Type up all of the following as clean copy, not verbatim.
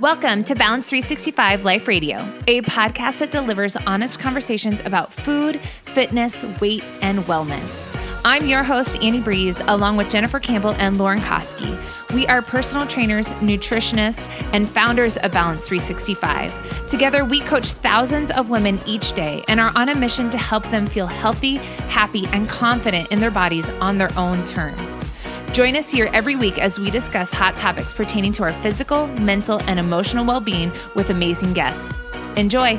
Welcome to Balance 365 Life Radio, a podcast that delivers honest conversations about food, fitness, weight, and wellness. I'm your host, Annie Breeze, along with Jennifer Campbell and Lauren Koski. We are personal trainers, nutritionists, and founders of Balance 365. Together, we coach thousands of women each day and are on a mission to help them feel healthy, happy, and confident in their bodies on their own terms. Join us here every week as we discuss hot topics pertaining to our physical, mental, and emotional well-being with amazing guests. Enjoy.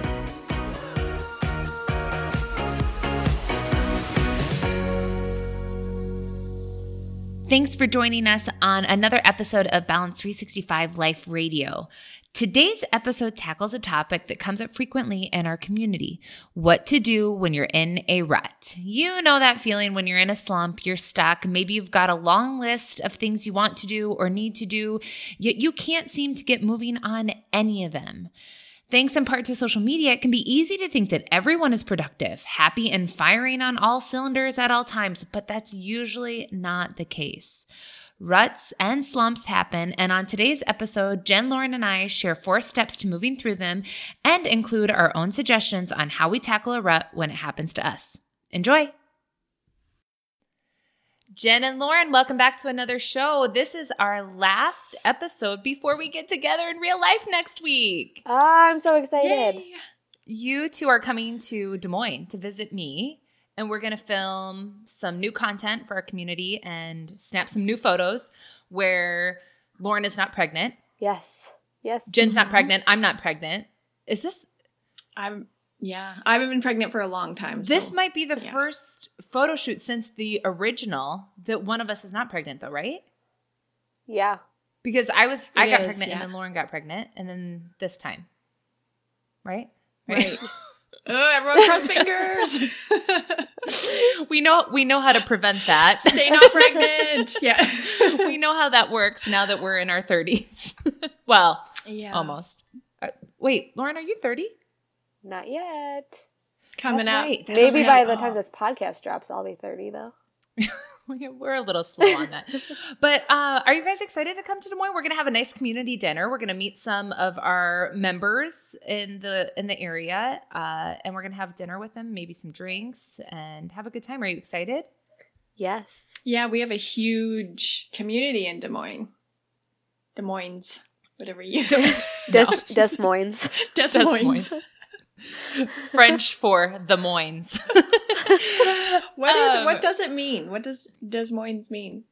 Thanks for joining us on another episode of Balance 365 Life Radio. Today's episode tackles a topic that comes up frequently in our community, what to do when you're in a rut. You know that feeling when you're in a slump, you're stuck, maybe you've got a long list of things you want to do or need to do, yet you can't seem to get moving on any of them. Thanks in part to social media, it can be easy to think that everyone is productive, happy, and firing on all cylinders at all times, but that's usually not the case. Ruts and slumps happen, and on today's episode, Jen, Lauren, and I share 4 steps to moving through them and include our own suggestions on how we tackle a rut when it happens to us. Enjoy! Jen and Lauren, welcome back to another show. This is our last episode before we get together in real life next week. I'm so excited. Yay. You two are coming to Des Moines to visit me, and we're going to film some new content for our community and snap some new photos where Lauren is not pregnant. Yes. Jen's not pregnant. I'm not pregnant. Is this – Yeah, I haven't been pregnant for a long time. So. This might be the first photo shoot since the original that one of us is not pregnant though, right? Yeah. Because I got pregnant and then Lauren got pregnant and then this time. Right? Oh, everyone cross fingers. We know how to prevent that. Stay not pregnant. Yeah. We know how that works now that we're in our 30s. Well, almost. Wait, Lauren, are you 30? Not yet. Coming out. Right. Maybe by the time this podcast drops, I'll be 30 though. We're a little slow on that. But are you guys excited to come to Des Moines? We're going to have a nice community dinner. We're going to meet some of our members in the area, and we're going to have dinner with them, maybe some drinks, and have a good time. Are you excited? Yes. Yeah, we have a huge community in Des Moines. Des Moines, whatever you Des Moines. French for Des Moines. What does it mean? What does Des Moines mean?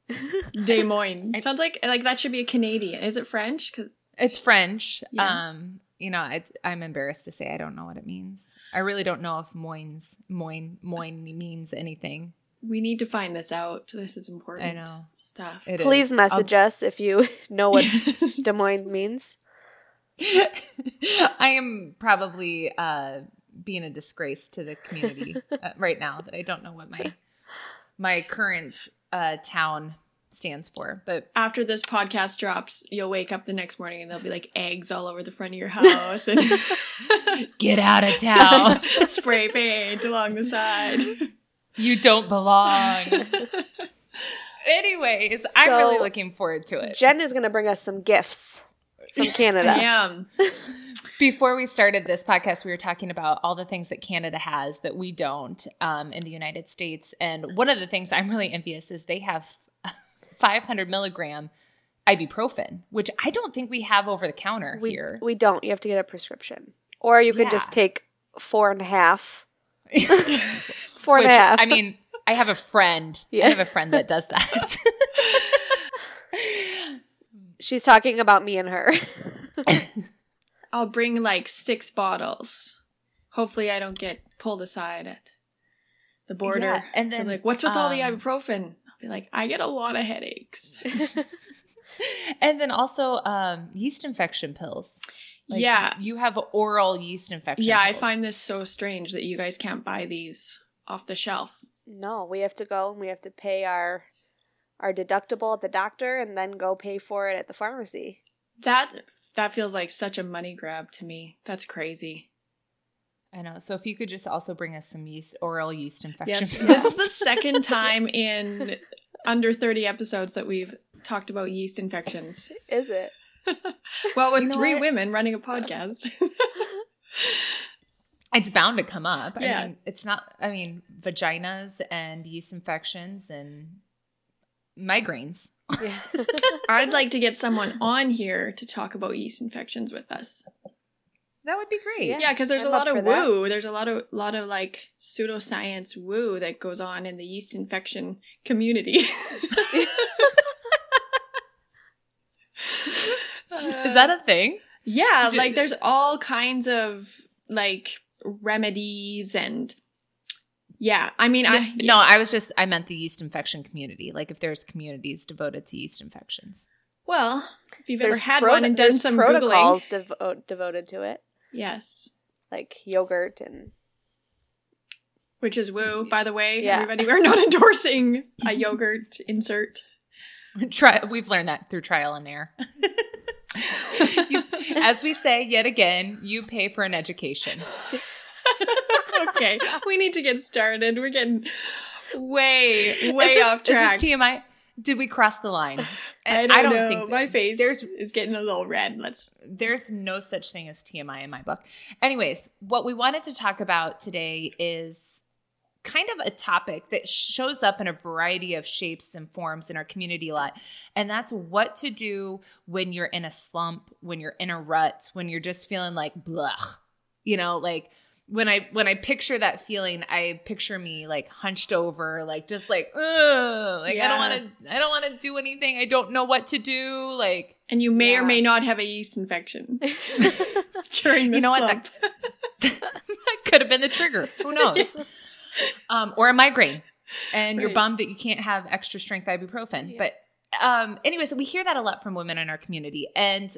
Des Moines. It sounds like that should be a Canadian. Is it French? 'Cause it's French. Yeah. I'm embarrassed to say I don't know what it means. I really don't know if Moines means anything. We need to find this out. This is important. I know stuff. Please message us if you know what Des Moines means. I am probably being a disgrace to the community right now that I don't know what my current town stands for. But after this podcast drops, you'll wake up the next morning and there'll be like eggs all over the front of your house. And get out of town. Spray paint along the side. You don't belong. Anyways, so I'm really looking forward to it. Jen is going to bring us some gifts. From Canada. Yeah. Before we started this podcast, we were talking about all the things that Canada has that we don't in the United States. And one of the things I'm really envious is they have 500 milligram ibuprofen, which I don't think we have over the counter here. We don't. You have to get a prescription. Or you could just take 4.5. 4.5. I mean, I have a friend. Yeah. I have a friend that does that. She's talking about me and her. I'll bring like 6 bottles. Hopefully I don't get pulled aside at the border. Yeah, and then I'm like, what's with all the ibuprofen? I'll be like, I get a lot of headaches. And then also yeast infection pills. Like, you have oral yeast infection pills. I find this so strange that you guys can't buy these off the shelf. No, we have to go and we have to pay our deductible at the doctor and then go pay for it at the pharmacy. That feels like such a money grab to me. That's crazy. I know. So if you could just also bring us some oral yeast infection. Yes. This is the second time in under 30 episodes that we've talked about yeast infections. Is it? Well, with three women running a podcast. It's bound to come up. Yeah. I mean, vaginas and yeast infections and migraines. Yeah. I'd like to get someone on here to talk about yeast infections with us. That would be great. Yeah, because there's a lot of woo. That. There's a lot of like pseudoscience woo that goes on in the yeast infection community. Is that a thing? Yeah, like there's all kinds of like remedies and yeah. I mean, I meant the yeast infection community. Like if there's communities devoted to yeast infections. Well, if you've ever had one and done some protocols Googling. Devoted to it. Yes. Like yogurt and... Which is woo, by the way. Yeah. Everybody, we're not endorsing a yogurt insert. We've learned that through trial and error. As we say yet again, you pay for an education. Okay. We need to get started. We're getting way off track. Is this TMI? Did we cross the line? And I don't know. Think my face is getting a little red. There's no such thing as TMI in my book. Anyways, what we wanted to talk about today is kind of a topic that shows up in a variety of shapes and forms in our community a lot. And that's what to do when you're in a slump, when you're in a rut, when you're just feeling like blah. You know, like when I picture that feeling, I picture me like hunched over, like just like, ugh, like yeah. I don't want to do anything. I don't know what to do. Like, and you may or may not have a yeast infection during the slump. That could have been the trigger. Who knows? Yeah. Or a migraine, and you're bummed that you can't have extra strength ibuprofen. Yeah. But anyway, so we hear that a lot from women in our community. And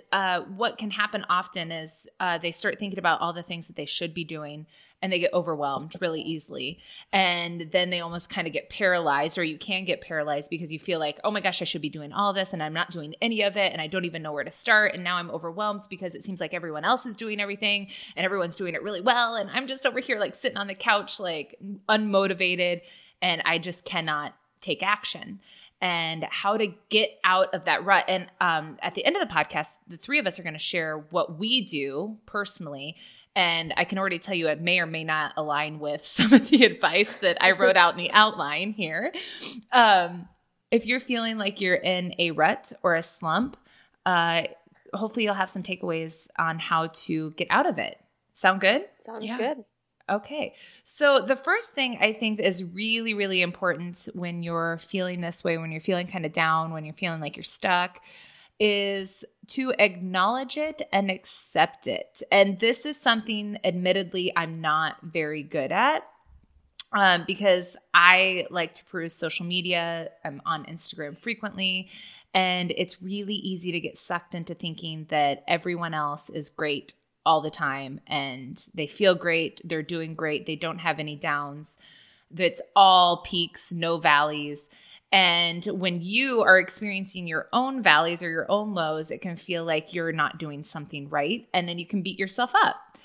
what can happen often is they start thinking about all the things that they should be doing, and they get overwhelmed really easily. And then they almost kind of get paralyzed, or you can get paralyzed because you feel like, oh my gosh, I should be doing all this, and I'm not doing any of it, and I don't even know where to start. And now I'm overwhelmed because it seems like everyone else is doing everything, and everyone's doing it really well. And I'm just over here like sitting on the couch like unmotivated, and I just cannot take action. And how to get out of that rut. And at the end of the podcast, the three of us are going to share what we do personally. And I can already tell you it may or may not align with some of the advice that I wrote out in the outline here. If you're feeling like you're in a rut or a slump, hopefully you'll have some takeaways on how to get out of it. Sound good? Sounds good. Okay. So the first thing I think is really, really important when you're feeling this way, when you're feeling kind of down, when you're feeling like you're stuck, is to acknowledge it and accept it. And this is something, admittedly, I'm not very good at because I like to peruse social media. I'm on Instagram frequently, and it's really easy to get sucked into thinking that everyone else is great all the time, and they feel great, they're doing great, they don't have any downs. That's all peaks, no valleys. And when you are experiencing your own valleys or your own lows, it can feel like you're not doing something right, and then you can beat yourself up.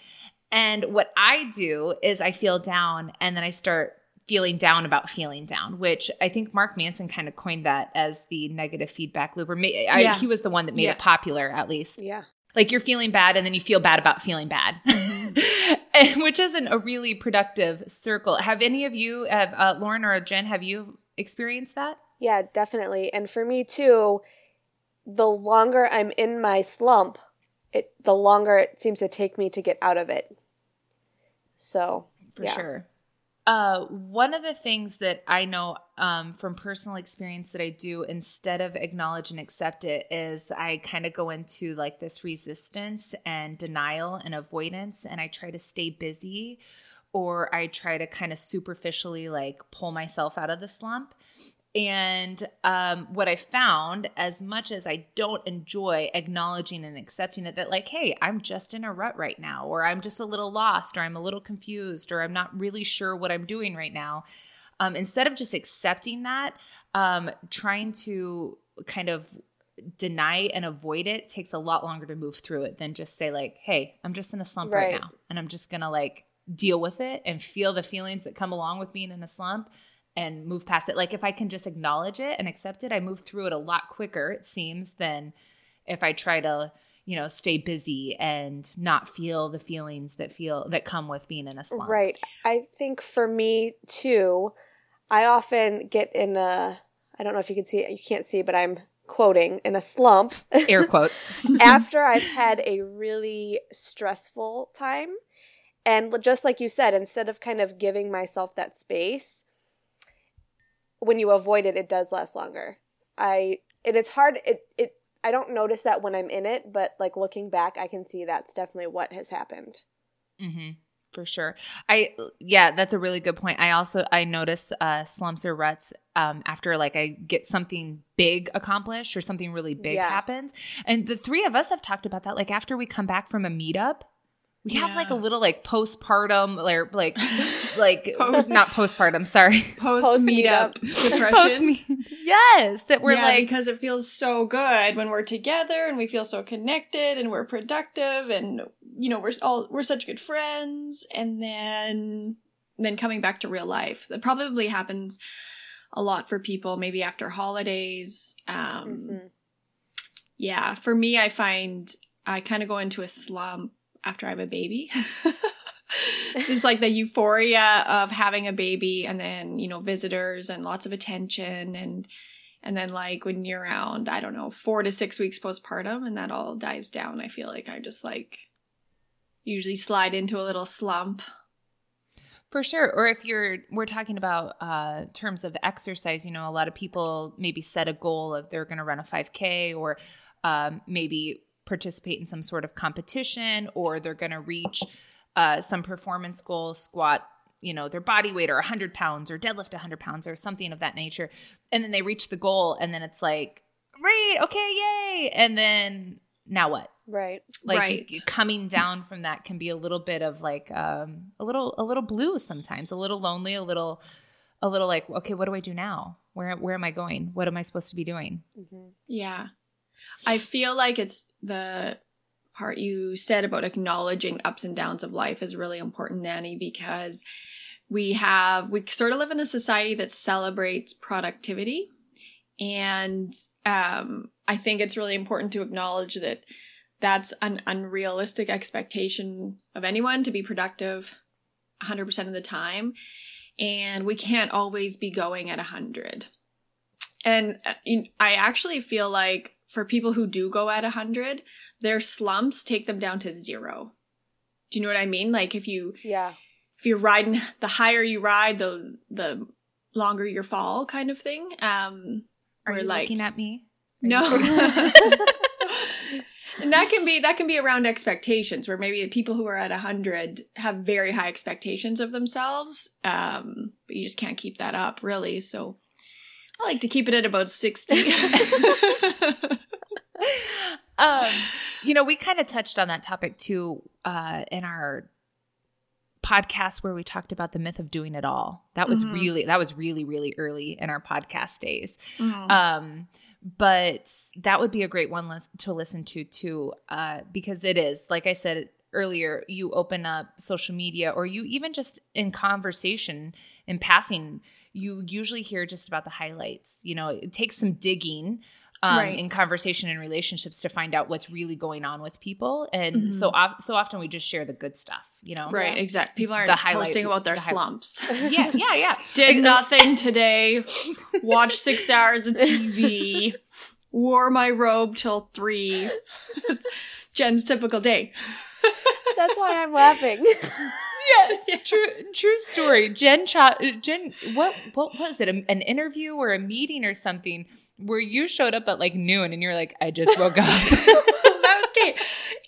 And what I do is I feel down, and then I start feeling down about feeling down, which I think Mark Manson kind of coined that as the negative feedback loop. Or he was the one that made it popular, at least. Yeah. Like you're feeling bad, and then you feel bad about feeling bad, and which isn't a really productive circle. Have any of you, Lauren or Jen, have you experienced that? Yeah, definitely. And for me too, the longer I'm in my slump, the longer it seems to take me to get out of it. So for sure. One of the things that I know from personal experience that I do instead of acknowledge and accept it is I kind of go into like this resistance and denial and avoidance, and I try to stay busy, or I try to kind of superficially like pull myself out of the slump. And what I found, as much as I don't enjoy acknowledging and accepting it, that like, hey, I'm just in a rut right now, or I'm just a little lost, or I'm a little confused, or I'm not really sure what I'm doing right now. Instead of just accepting that, trying to kind of deny and avoid it takes a lot longer to move through it than just say like, hey, I'm just in a slump right now, and I'm just going to like deal with it and feel the feelings that come along with being in a slump and move past it. Like if I can just acknowledge it and accept it, I move through it a lot quicker, it seems, than if I try to, you know, stay busy and not feel the feelings that come with being in a slump. Right. I think for me too, I often get in a, I don't know if you can see it, you can't see, but I'm quoting, in a slump. Air quotes. After I've had a really stressful time. And just like you said, instead of kind of giving myself that space, when you avoid it, it does last longer. And it's hard. I don't notice that when I'm in it, but like looking back, I can see that's definitely what has happened. Mm-hmm. For sure. Yeah, that's a really good point. I notice slumps or ruts after like I get something big accomplished or something really big happens. And the three of us have talked about that. Like after we come back from a meetup, we have like a little like postpartum or like not postpartum, sorry. Post meetup depression. Yes. That we're because it feels so good when we're together and we feel so connected and we're productive and, you know, we're such good friends. And then coming back to real life, that probably happens a lot for people, maybe after holidays. Yeah, for me, I find I kind of go into a slump after I have a baby. It's like the euphoria of having a baby and then, you know, visitors and lots of attention. And then like when you're around, I don't know, 4 to 6 weeks postpartum and that all dies down. I feel like I just like usually slide into a little slump. For sure. Or if we're talking about terms of exercise, you know, a lot of people maybe set a goal of they're going to run a 5K or maybe participate in some sort of competition, or they're going to reach some performance goal, squat, you know, their body weight or 100 pounds or deadlift 100 pounds or something of that nature. And then they reach the goal and then it's like, great, okay, yay. And then now what? Right. Like coming down from that can be a little bit of like a little blue sometimes, a little lonely, a little like, okay, what do I do now? Where am I going? What am I supposed to be doing? Mm-hmm. Yeah. I feel like it's the part you said about acknowledging ups and downs of life is really important, Annie, because we sort of live in a society that celebrates productivity. And I think it's really important to acknowledge that that's an unrealistic expectation of anyone to be productive 100% of the time. And we can't always be going at 100. And I actually feel like for people who do go at 100, their slumps take them down to 0. Do you know what I mean? Like if you're riding, the higher you ride, the longer your fall, kind of thing. Are you looking at me? No. And that can be around expectations, where maybe people who are at 100 have very high expectations of themselves, but you just can't keep that up, really. So I like to keep it at about 60. You know, we kind of touched on that topic too in our podcast where we talked about the myth of doing it all. That was really early in our podcast days. Mm-hmm. But that would be a great one to listen to too, because it is, like I said earlier, you open up social media or you even just in conversation in passing, you usually hear just about the highlights. You know, it takes some digging in conversation and relationships to find out what's really going on with people. And so often we just share the good stuff, you know? Right, exactly. People aren't posting about their slumps. Yeah. Did nothing today. Watched 6 hours of TV. Wore my robe till 3. Jen's typical day. That's why I'm laughing. Yeah, true story. Jen, what was it? An interview or a meeting or something where you showed up at like noon and you're like, I just woke up. That was Kate.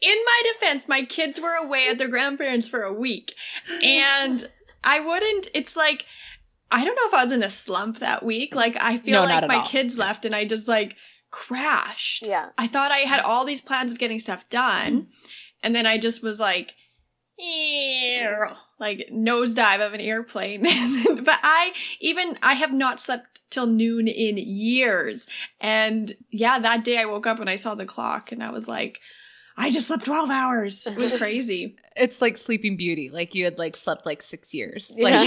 In my defense, my kids were away at their grandparents for a week, and it's like I don't know if I was in a slump that week. Like I feel like my kids left and I just like crashed. Yeah, I thought I had all these plans of getting stuff done, and then I just was like. Like nosedive of an airplane. But I have not slept till noon in years. And yeah, that day I woke up and I saw the clock and I was like, I just slept 12 hours. It was crazy. It's like Sleeping Beauty. Like you had like slept like 6 years. Yeah.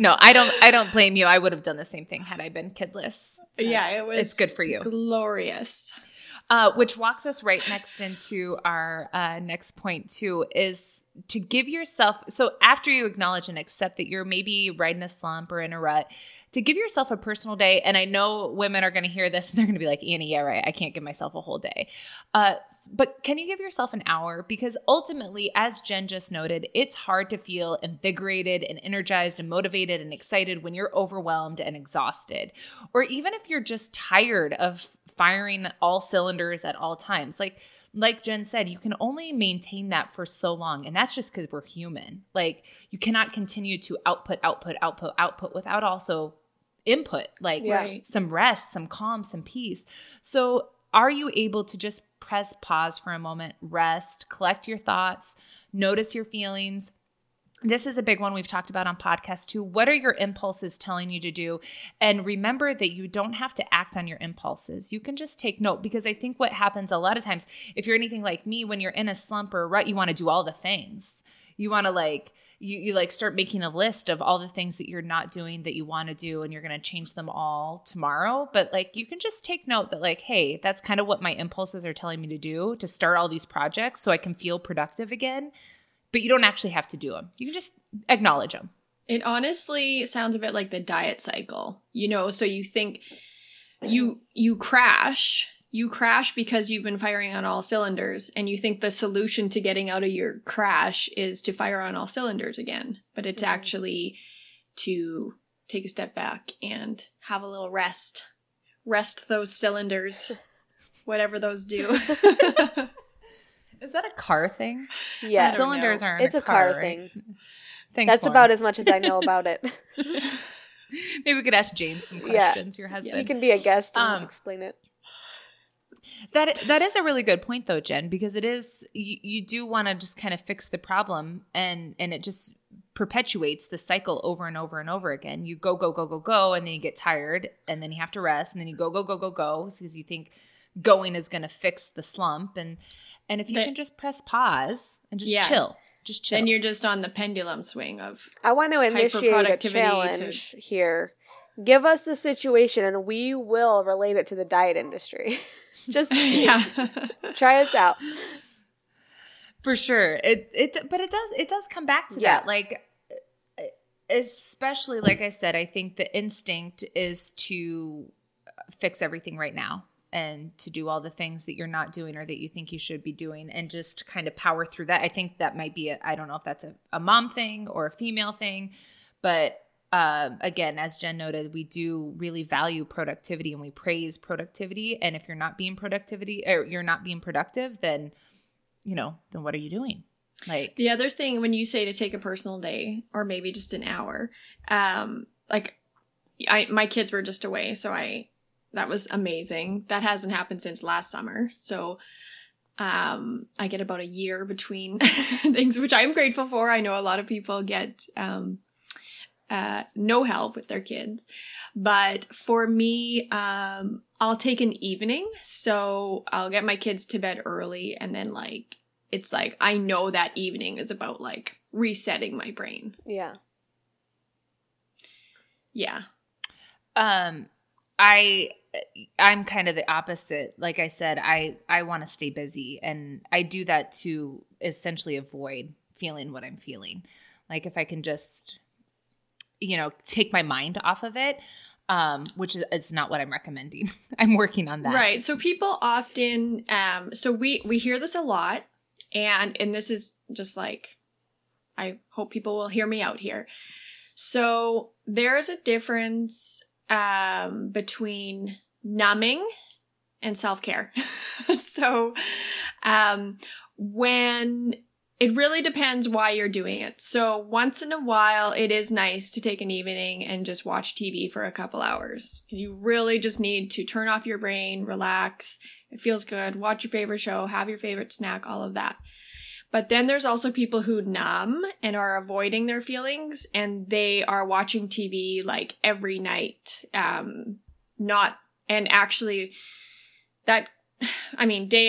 No, I don't blame you. I would have done the same thing had I been kidless. It was. It's good for you. Glorious. Which walks us right next into our next point too, is to give yourself, so after you acknowledge and accept that you're maybe riding a slump or in a rut, to give yourself a personal day. And I know women are going to hear this and they're going to be like, Annie, yeah, right. I can't give myself a whole day. But can you give yourself an hour? Because ultimately, as Jen just noted, it's hard to feel invigorated and energized and motivated and excited when you're overwhelmed and exhausted, or even if you're just tired of firing all cylinders at all times. Like Jen said, you can only maintain that for so long. And that's just because we're human. Like, you cannot continue to output without also input, like some rest, some calm, some peace. So are you able to just press pause for a moment, rest, collect your thoughts, notice your feelings? This is a big one we've talked about on podcast too. What are your impulses telling you to do? And remember that you don't have to act on your impulses. You can just take note, because I think what happens a lot of times, if you're anything like me, when you're in a slump or a rut, you want to do all the things. You want to you start making a list of all the things that you're not doing that you want to do, and you're going to change them all tomorrow. But you can just take note that hey, that's kind of what my impulses are telling me to do, to start all these projects so I can feel productive again. But you don't actually have to do them. You can just acknowledge them. It honestly sounds a bit like the diet cycle. So you think you crash because you've been firing on all cylinders, and you think the solution to getting out of your crash is to fire on all cylinders again. But it's actually to take a step back and have a little rest. Rest those cylinders, whatever those do. Is that a car thing? Yeah. Cylinders aren't. It's a car thing. Thanks, That's Lauren. About as much as I know about it. Maybe we could ask James some questions, your husband. He can be a guest and explain it. That is a really good point though, Jen, because it is, you do want to just kind of fix the problem, and it just perpetuates the cycle over and over and over again. You go, and then you get tired, and then you have to rest, and then you go, because you think going is going to fix the slump. And if you can just press pause and just chill. Then you're just on the pendulum swing of I want to initiate a challenge here. Give us the situation and we will relate it to the diet industry. Just try us out. For sure. It does come back to that. Especially, like I said, I think the instinct is to fix everything right now, and to do all the things that you're not doing or that you think you should be doing, and just kind of power through that. I think that might be I don't know if that's a mom thing or a female thing, but again, as Jen noted, we do really value productivity and we praise productivity. And if you're not being productive, then, then what are you doing? The other thing, when you say to take a personal day or maybe just an hour, my kids were just away. So that was amazing. That hasn't happened since last summer. So I get about a year between things, which I'm grateful for. I know a lot of people get no help with their kids. But for me, I'll take an evening. So I'll get my kids to bed early. And then I know that evening is about resetting my brain. Yeah. Yeah. I'm kind of the opposite. Like I said, I want to stay busy, and I do that to essentially avoid feeling what I'm feeling. If I can just, take my mind off of it, which is, it's not what I'm recommending. I'm working on that. Right. So people often, so we hear this a lot, and this is just I hope people will hear me out here. So there is a difference between numbing and self-care. So, when it really depends why you're doing it. So once in a while, it is nice to take an evening and just watch TV for a couple hours. You really just need to turn off your brain, relax. It feels good. Watch your favorite show, have your favorite snack, all of that. But then there's also people who numb and are avoiding their feelings, and they are watching TV every night. Day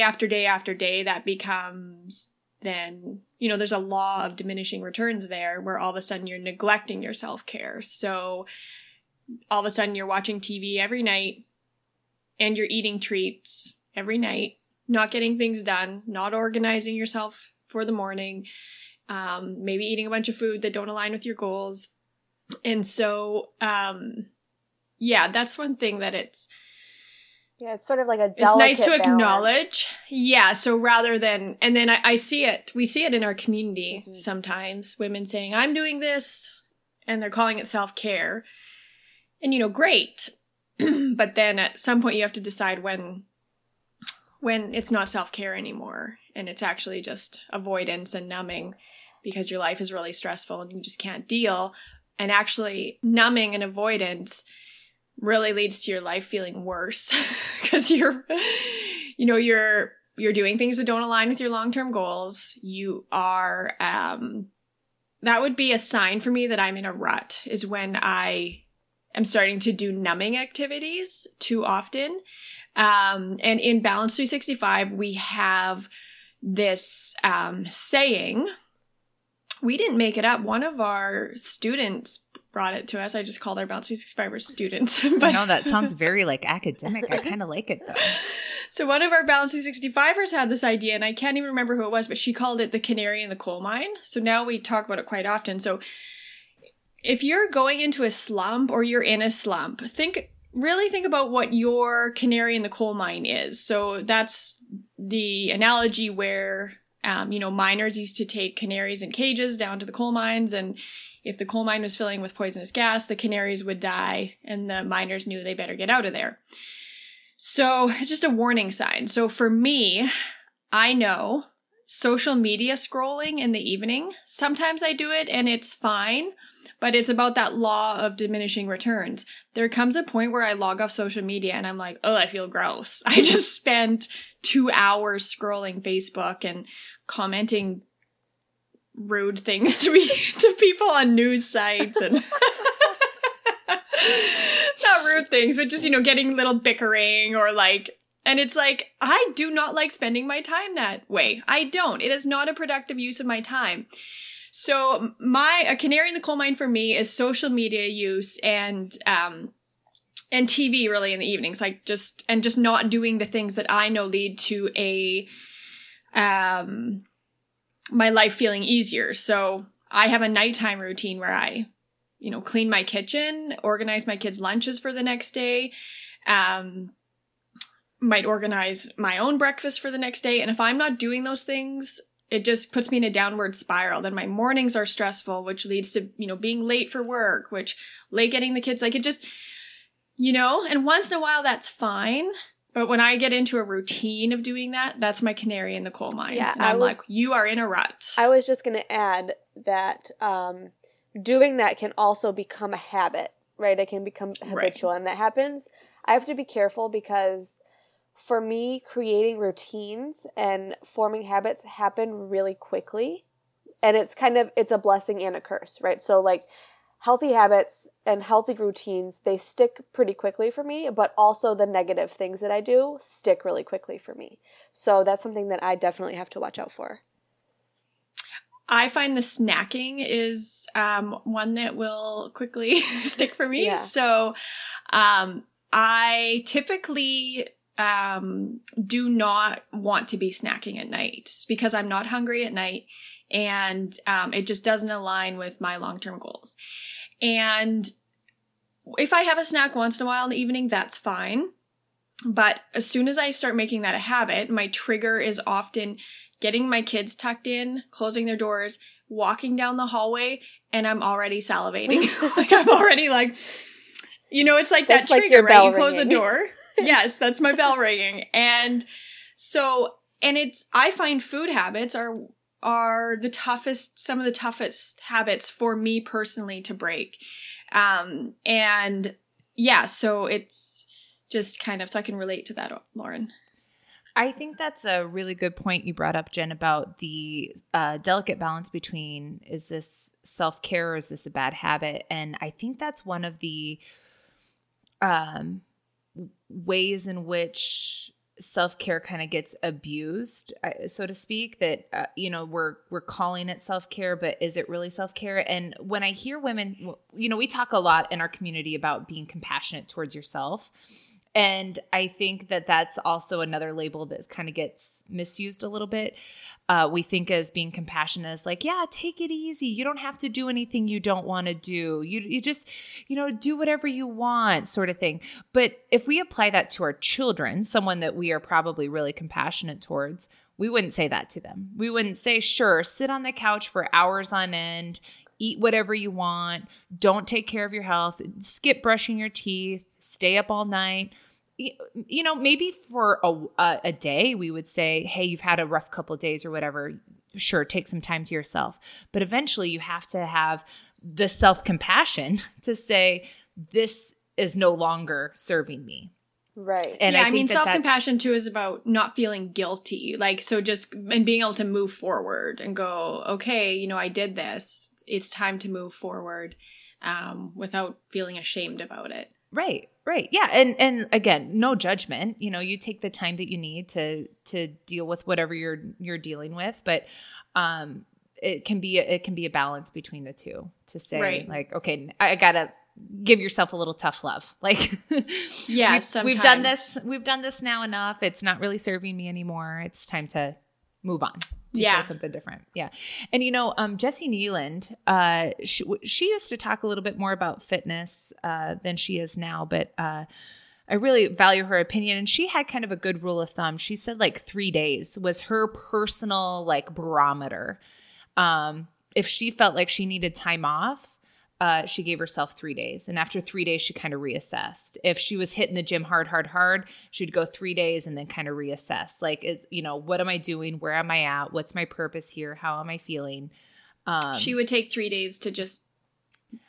after day after day, that becomes then, there's a law of diminishing returns there, where all of a sudden you're neglecting your self-care. So all of a sudden you're watching TV every night and you're eating treats every night, not getting things done, not organizing yourself for the morning, maybe eating a bunch of food that don't align with your goals. And so, yeah, that's one thing that it's, yeah, it's sort of like a delicate balance. It's nice to acknowledge. Yeah. So rather than, and then I see it, we see it in our community mm-hmm. sometimes, women saying, I'm doing this, and they're calling it self-care. And, you know, great. But then at some point you have to decide when it's not self-care anymore and it's actually just avoidance and numbing because your life is really stressful and you just can't deal. And actually numbing and avoidance really leads to your life feeling worse because you're doing things that don't align with your long-term goals. You are, that would be a sign for me that I'm in a rut is when I'm starting to do numbing activities too often. And in Balance 365, we have this saying. We didn't make it up. One of our students brought it to us. I just called our Balance 365ers students. But no, that sounds very like academic. I kind of like it though. So one of our Balance 365ers had this idea, and I can't even remember who it was, but she called it the canary in the coal mine. So now we talk about it quite often. So if you're going into a slump or you're in a slump, really think about what your canary in the coal mine is. So that's the analogy where, miners used to take canaries in cages down to the coal mines. And if the coal mine was filling with poisonous gas, the canaries would die and the miners knew they better get out of there. So it's just a warning sign. So for me, I know social media scrolling in the evening, sometimes I do it and it's fine. But it's about that law of diminishing returns. There comes a point where I log off social media and I'm like, oh, I feel gross. I just spent 2 hours scrolling Facebook and commenting rude things to people on news sites and not rude things, but just, getting little bickering or like, and it's like, I do not like spending my time that way. I don't. It is not a productive use of my time. So a canary in the coal mine for me is social media use and TV really in the evenings, just not doing the things that I know lead to my life feeling easier. So I have a nighttime routine where I, clean my kitchen, organize my kids' lunches for the next day, might organize my own breakfast for the next day. And if I'm not doing those things, it just puts me in a downward spiral. Then my mornings are stressful, which leads to, being late for work, which late getting the kids, and once in a while that's fine. But when I get into a routine of doing that, that's my canary in the coal mine. Yeah, and I'm like, you are in a rut. I was just going to add that doing that can also become a habit, right? It can become habitual. Right. And that happens. I have to be careful because for me, creating routines and forming habits happen really quickly. And it's a blessing and a curse, right? So like healthy habits and healthy routines, they stick pretty quickly for me, but also the negative things that I do stick really quickly for me. So that's something that I definitely have to watch out for. I find the snacking is one that will quickly stick for me. Yeah. So I typically do not want to be snacking at night because I'm not hungry at night and it just doesn't align with my long-term goals. And if I have a snack once in a while in the evening, that's fine. But as soon as I start making that a habit, my trigger is often getting my kids tucked in, closing their doors, walking down the hallway, and I'm already salivating. I'm already like, it's like that's that trigger, like right? You close the door. Yes, that's my bell ringing. And so, I find food habits are some of the toughest habits for me personally to break. So it's just kind of, so I can relate to that, Lauren. I think that's a really good point you brought up, Jen, about the delicate balance between, is this self-care or is this a bad habit? And I think that's one of the, ways in which self-care kind of gets abused, so to speak, that, we're calling it self-care, but is it really self-care? And when I hear women, we talk a lot in our community about being compassionate towards yourself And I think that that's also another label that kind of gets misused a little bit. We think as being compassionate is like, yeah, take it easy. You don't have to do anything you don't want to do. You just, you know, do whatever you want sort of thing. But if we apply that to our children, someone that we are probably really compassionate towards, we wouldn't say that to them. We wouldn't say, sure, sit on the couch for hours on end, eat whatever you want, don't take care of your health, skip brushing your teeth, stay up all night. You know, maybe for a day we would say, hey, you've had a rough couple of days or whatever. Sure, take some time to yourself. But eventually you have to have the self-compassion to say, this is no longer serving me. Right. And yeah, I mean, self-compassion too is about not feeling guilty. Like, so just, and being able to move forward and go, okay, you know, I did this. It's time to move forward without feeling ashamed about it. Right. Right. Yeah. And again, no judgment. You know, you take the time that you need to deal with whatever you're dealing with, but it can be a balance between the two to say like, okay, I gotta give yourself a little tough love. Like, yeah, we've done this now enough. It's not really serving me anymore. It's time to move on. Try something different. Yeah. And, you know, Jesse Neeland, she used to talk a little bit more about fitness than she is now, but I really value her opinion. And she had kind of a good rule of thumb. She said like 3 days was her personal like barometer. If she felt like she needed time off, she gave herself 3 days. And after 3 days, she kind of reassessed. If she was hitting the gym hard, she'd go 3 days and then kind of reassess. Like, you know, what am I doing? Where am I at? What's my purpose here? How am I feeling? She would take 3 days to just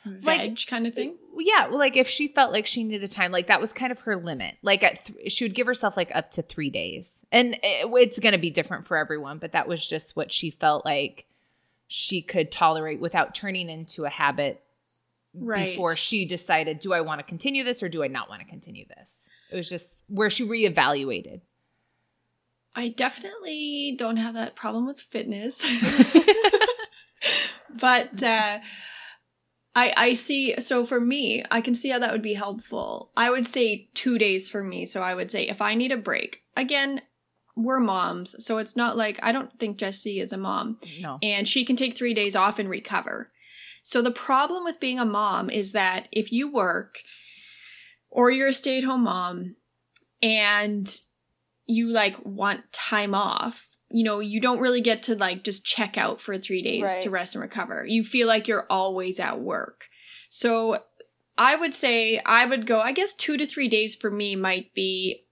veg, like, kind of thing? Yeah. Well, like if she felt like she needed time, like that was kind of her limit. Like she would give herself like up to 3 days. And it's going to be different for everyone, but that was just what she felt like she could tolerate without turning into a habit. Right. Before she decided, do I want to continue this or do I not want to continue this? It was just where she reevaluated. I definitely don't have that problem with fitness. But I see – so for me, I can see how that would be helpful. I would say 2 days for me. So I would say if I need a break – again – we're moms, so it's not like – I don't think Jessie is a mom. No. And she can take 3 days off and recover. So the problem with being a mom is that if you work or you're a stay-at-home mom and you like want time off, you know, you don't really get to like just check out for 3 days right. to rest and recover. You feel like you're always at work. So I would say I would go, I guess 2 to 3 days for me might be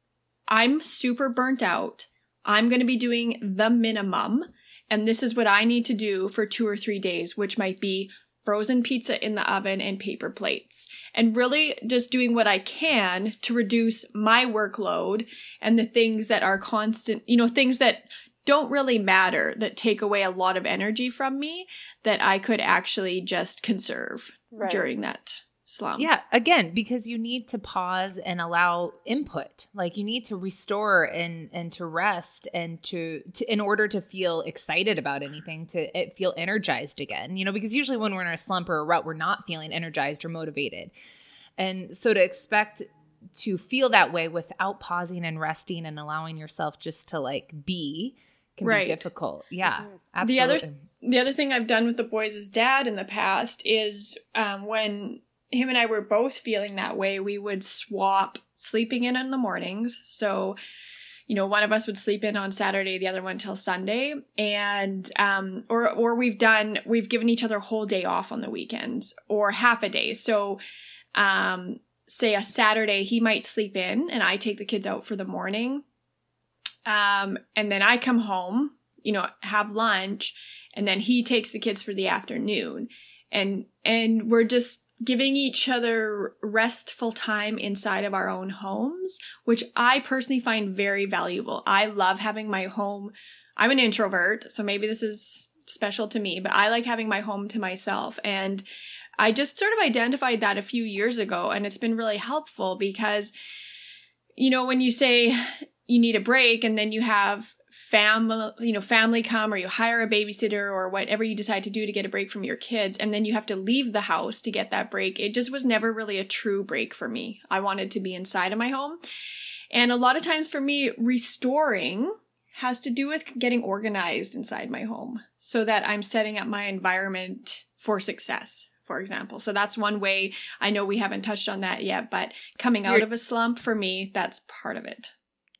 I'm super burnt out. I'm going to be doing the minimum. And this is what I need to do for 2 or 3 days, which might be frozen pizza in the oven and paper plates, and really just doing what I can to reduce my workload and the things that are constant, you know, things that don't really matter, that take away a lot of energy from me that I could actually just conserve right. during that slump. Yeah. Again, because you need to pause and allow input. Like you need to restore and to rest and to in order to feel excited about anything, to feel energized again, you know, because usually when we're in a slump or a rut, we're not feeling energized or motivated. And so to expect to feel that way without pausing and resting and allowing yourself just to like be can right. be difficult. Yeah. Mm-hmm. Absolutely. The other thing I've done with the boys' as dad in the past is when him and I were both feeling that way, we would swap sleeping in the mornings. So, you know, one of us would sleep in on Saturday, the other one till Sunday. And, or we've given each other a whole day off on the weekends or half a day. So, say a Saturday, he might sleep in and I take the kids out for the morning. And then I come home, you know, have lunch, and then he takes the kids for the afternoon. And we're just giving each other restful time inside of our own homes, which I personally find very valuable. I love having my home. I'm an introvert, so maybe this is special to me, but I like having my home to myself. And I just sort of identified that a few years ago, and it's been really helpful because, you know, when you say you need a break and then you have family come, or you hire a babysitter or whatever you decide to do to get a break from your kids, and then you have to leave the house to get that break. It just was never really a true break for me. I wanted to be inside of my home. And a lot of times for me, restoring has to do with getting organized inside my home so that I'm setting up my environment for success, for example. So that's one way. I know we haven't touched on that yet, but coming out of a slump for me, that's part of it.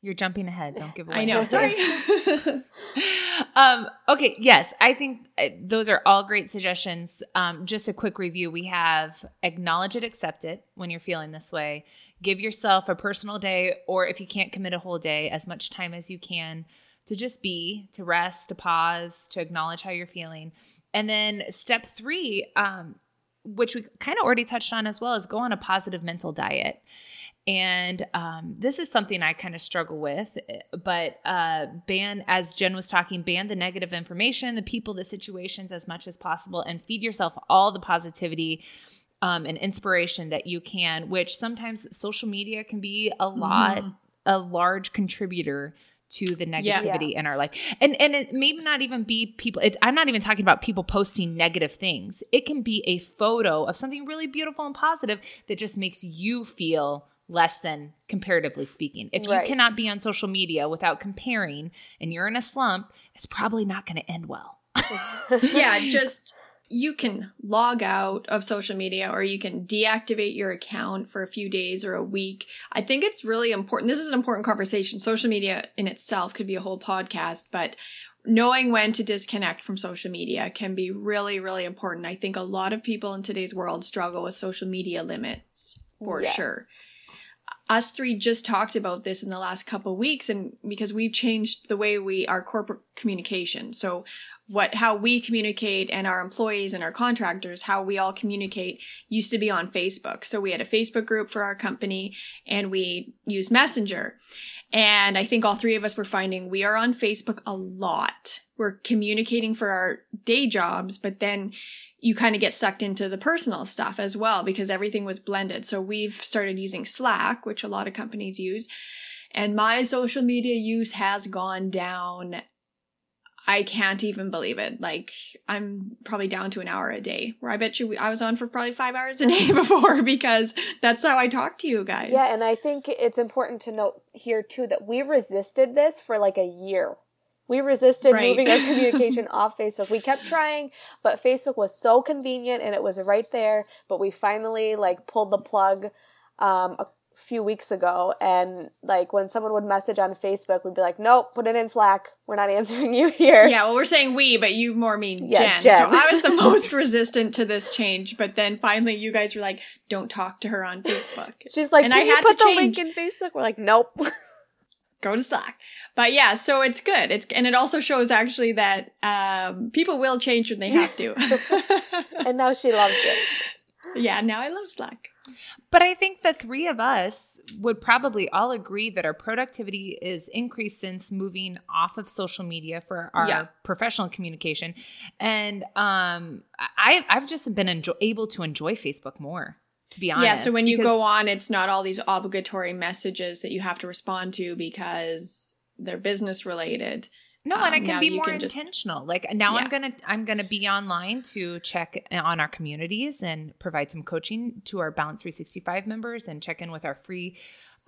You're jumping ahead. Don't give away. I know. Sorry. Okay. Yes. I think those are all great suggestions. Just a quick review. We have acknowledge it, accept it when you're feeling this way. Give yourself a personal day, or if you can't commit a whole day, as much time as you can to just be, to rest, to pause, to acknowledge how you're feeling. And then step 3, which we kind of already touched on as well, is go on a positive mental diet. And this is something I kind of struggle with, but ban, as Jen was talking, ban the negative information, the people, the situations as much as possible, and feed yourself all the positivity and inspiration that you can, which sometimes social media can be a large contributor to the negativity in our life. And it may not even be people. I'm not even talking about people posting negative things. It can be a photo of something really beautiful and positive that just makes you feel less than, comparatively speaking. If you cannot be on social media without comparing and you're in a slump, it's probably not going to end well. You can log out of social media, or you can deactivate your account for a few days or a week. I think it's really important. This is an important conversation. Social media in itself could be a whole podcast, but knowing when to disconnect from social media can be really, really important. I think a lot of people in today's world struggle with social media limits for sure. Us 3 just talked about this in the last couple of weeks, and because we've changed the way our corporate communication. So how we communicate, and our employees and our contractors, how we all communicate, used to be on Facebook. So we had a Facebook group for our company, and we use Messenger. And I think all 3 of us were finding we are on Facebook a lot. We're communicating for our day jobs, but then you kind of get sucked into the personal stuff as well because everything was blended. So we've started using Slack, which a lot of companies use. And my social media use has gone down. I can't even believe it. Like, I'm probably down to an hour a day, where I bet you I was on for probably 5 hours a day before, because that's how I talk to you guys. Yeah, and I think it's important to note here too that we resisted this for like a year. We resisted moving our communication off Facebook. We kept trying, but Facebook was so convenient and it was right there. But we finally pulled the plug a few weeks ago, and when someone would message on Facebook, we'd be like, nope, put it in Slack. We're not answering you here. Yeah, well, we're saying we, but you more mean Jen. So I was the most resistant to this change, but then finally you guys were like, don't talk to her on Facebook. She's like, can you put the link in Facebook? We're like, nope. Go to Slack. But yeah, so it's good. And it also shows actually that people will change when they have to. And now she loves it. Yeah, now I love Slack. But I think the 3 of us would probably all agree that our productivity is increased since moving off of social media for our professional communication. And I've just been able to enjoy Facebook more, to be honest. Yeah, so when you go on, it's not all these obligatory messages that you have to respond to because they're business related. No, and I can be more intentional. I'm going to be online to check on our communities and provide some coaching to our Balance 365 members and check in with our free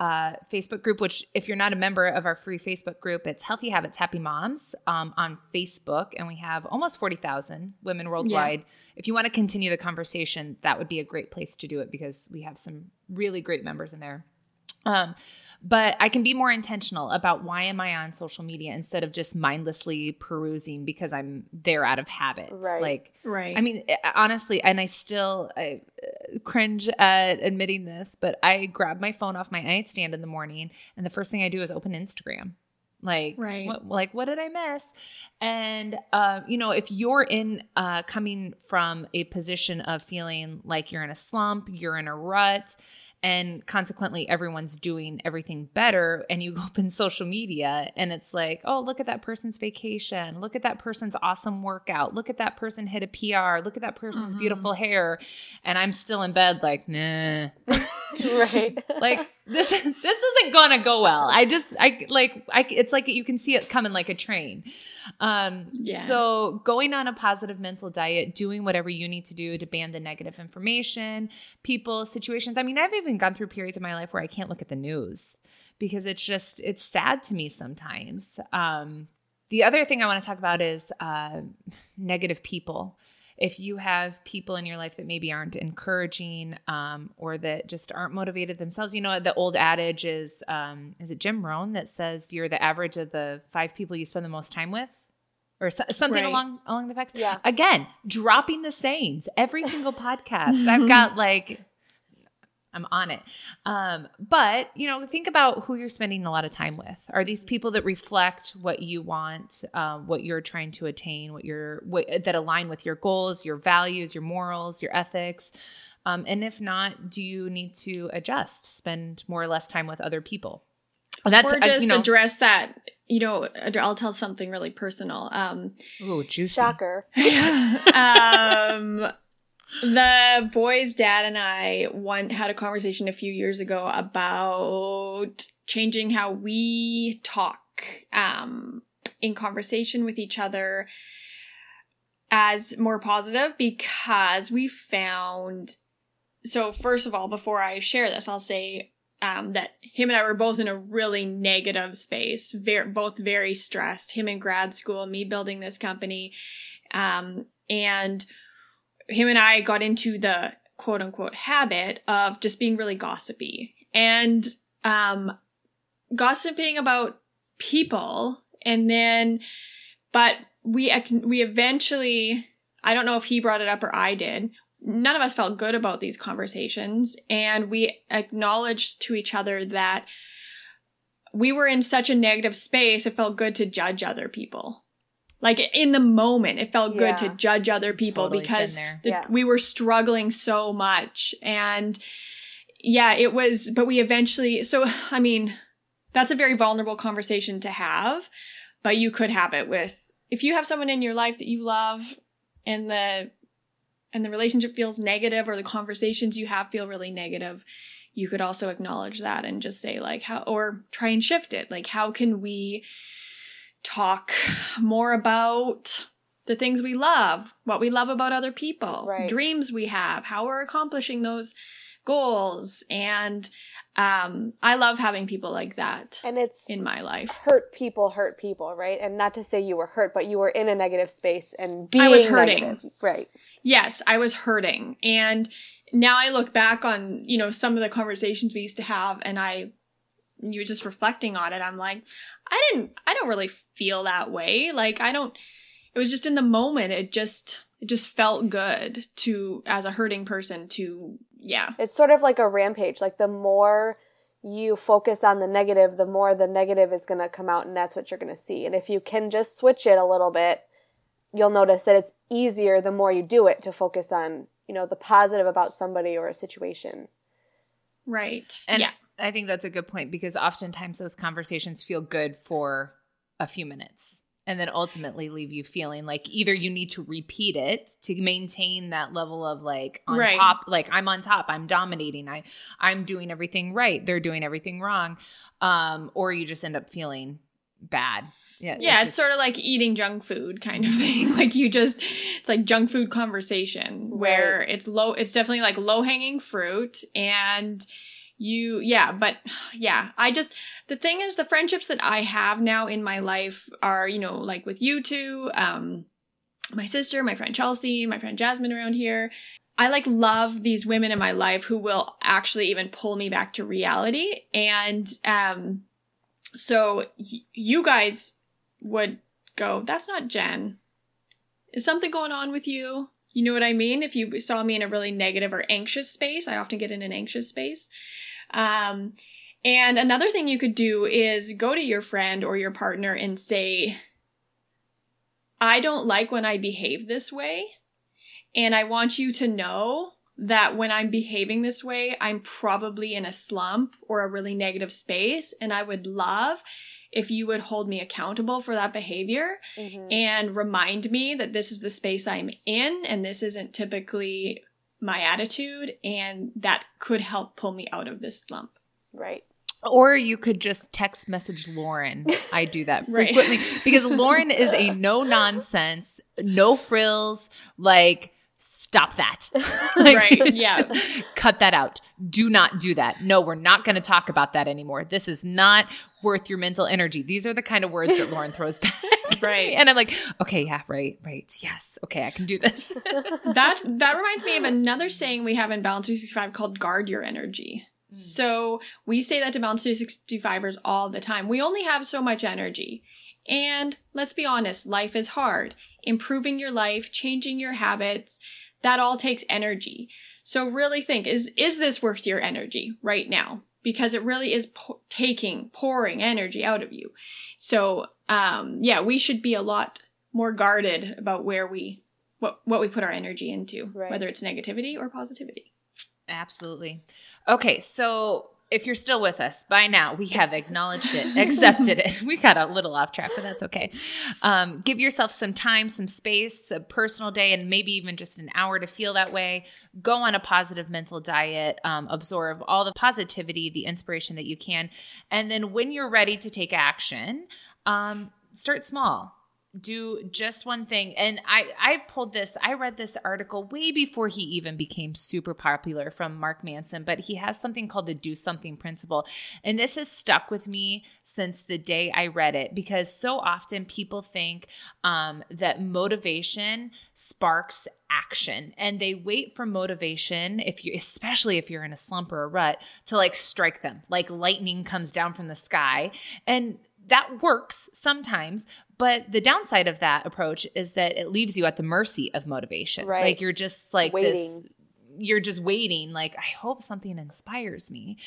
Facebook group, which if you're not a member of our free Facebook group, it's Healthy Habits Happy Moms on Facebook. And we have almost 40,000 women worldwide. Yeah. If you want to continue the conversation, that would be a great place to do it because we have some really great members in there. But I can be more intentional about why am I on social media instead of just mindlessly perusing because I'm there out of habit. I mean, honestly, and I cringe at admitting this, but I grab my phone off my nightstand in the morning and the first thing I do is open Instagram. What did I miss? And, if you're coming from a position of feeling like you're in a slump, you're in a rut, and consequently everyone's doing everything better. And you open social media and it's like, oh, look at that person's vacation. Look at that person's awesome workout. Look at that person hit a PR. Look at that person's beautiful hair. And I'm still in bed like, nah. Right. Like this isn't going to go well. It's like you can see it coming like a train. So going on a positive mental diet, doing whatever you need to do to ban the negative information, people, situations. I mean, I've even gone through periods of my life where I can't look at the news because it's sad to me sometimes. The other thing I want to talk about is negative people. If you have people in your life that maybe aren't encouraging or that just aren't motivated themselves, you know, the old adage is it Jim Rohn that says you're the average of the 5 people you spend the most time with? Or something right. along the facts. Yeah. Again, dropping the sayings every single podcast. I've got I'm on it. But, you know, think about who you're spending a lot of time with. Are these people that reflect what you want, what you're trying to attain, that align with your goals, your values, your morals, your ethics? And if not, do you need to adjust, spend more or less time with other people? Address that. You know, I'll tell something really personal. Ooh, juicy. Shocker. The boys' dad and I had a conversation a few years ago about changing how we talk in conversation with each other as more positive, because we found – so first of all, before I share this, I'll say – that him and I were both in a really negative space, both very stressed, him in grad school, me building this company. And him and I got into the quote unquote habit of just being really gossipy and gossiping about people. And then, but we eventually, I don't know if he brought it up or I did, none of us felt good about these conversations, and we acknowledged to each other that we were in such a negative space, it felt good to judge other people. Like in the moment, it felt good to judge other people because we were struggling so much. And but we eventually, so I mean, that's a very vulnerable conversation to have, but you could have it with, if you have someone in your life that you love and the relationship feels negative, or the conversations you have feel really negative, you could also acknowledge that and just say or try and shift it. Like, how can we talk more about the things we love, what we love about other people, dreams we have, how we're accomplishing those goals. And I love having people like that and it's in my life. Hurt people, right? And not to say you were hurt, but you were in a negative space and being I was hurting. Negative. Right. Yes, I was hurting. And now I look back on, you know, some of the conversations we used to have, and you were just reflecting on it. I'm like, I don't really feel that way. Like, it was just in the moment. It just felt good to, as a hurting person to, It's sort of like a rampage. Like, the more you focus on the negative, the more the negative is going to come out, and that's what you're going to see. And if you can just switch it a little bit, you'll notice that it's easier the more you do it to focus on, you know, the positive about somebody or a situation. Right. And I think that's a good point, because oftentimes those conversations feel good for a few minutes and then ultimately leave you feeling like either you need to repeat it to maintain that level of top, like I'm on top, I'm dominating, I'm doing everything right, they're doing everything wrong, or you just end up feeling bad. Yeah, it's sort of like eating junk food kind of thing. Like, it's like junk food conversation where it's definitely like low-hanging fruit, and the thing is, the friendships that I have now in my life are, you know, like with you two, my sister, my friend Chelsea, my friend Jasmine around here. I love these women in my life who will actually even pull me back to reality. And so you guys would go, that's not Jen. Is something going on with you? You know what I mean? If you saw me in a really negative or anxious space, I often get in an anxious space. And another thing you could do is go to your friend or your partner and say, I don't like when I behave this way, and I want you to know that when I'm behaving this way, I'm probably in a slump or a really negative space. And I would love if you would hold me accountable for that behavior mm-hmm. and remind me that this is the space I'm in and this isn't typically my attitude. And that could help pull me out of this slump. Right. Or you could just text message Lauren. I do that frequently because Lauren is a no nonsense, no frills, like stop that. Like, right. Yeah. Cut that out. Do not do that. No, we're not going to talk about that anymore. This is not worth your mental energy. These are the kind of words that Lauren throws back. Right. And I'm like, okay, yeah, right. Yes. Okay, I can do this. That reminds me of another saying we have in Balance 365 called guard your energy. So we say that to Balance 365ers all the time. We only have so much energy. And let's be honest, life is hard. Improving your life, changing your habits, that all takes energy. So really think, is this worth your energy right now? Because it really is pouring energy out of you. So we should be a lot more guarded about where what we put our energy into, right. Whether it's negativity or positivity. Absolutely. Okay, so if you're still with us, by now we have acknowledged it, accepted it. We got a little off track, but that's okay. Give yourself some time, some space, a personal day, and maybe even just an hour to feel that way. Go on a positive mental diet. Absorb all the positivity, the inspiration that you can. And then when you're ready to take action, start small. Do just one thing. And I read this article way before he even became super popular from Mark Manson, but he has something called the do something principle. And this has stuck with me since the day I read it, because so often people think that motivation sparks action, and they wait for motivation, especially if you're in a slump or a rut, to like strike them, like lightning comes down from the sky. And that works sometimes, but the downside of that approach is that it leaves you at the mercy of motivation. Right. Like you're just like waiting. You're just waiting. Like, I hope something inspires me.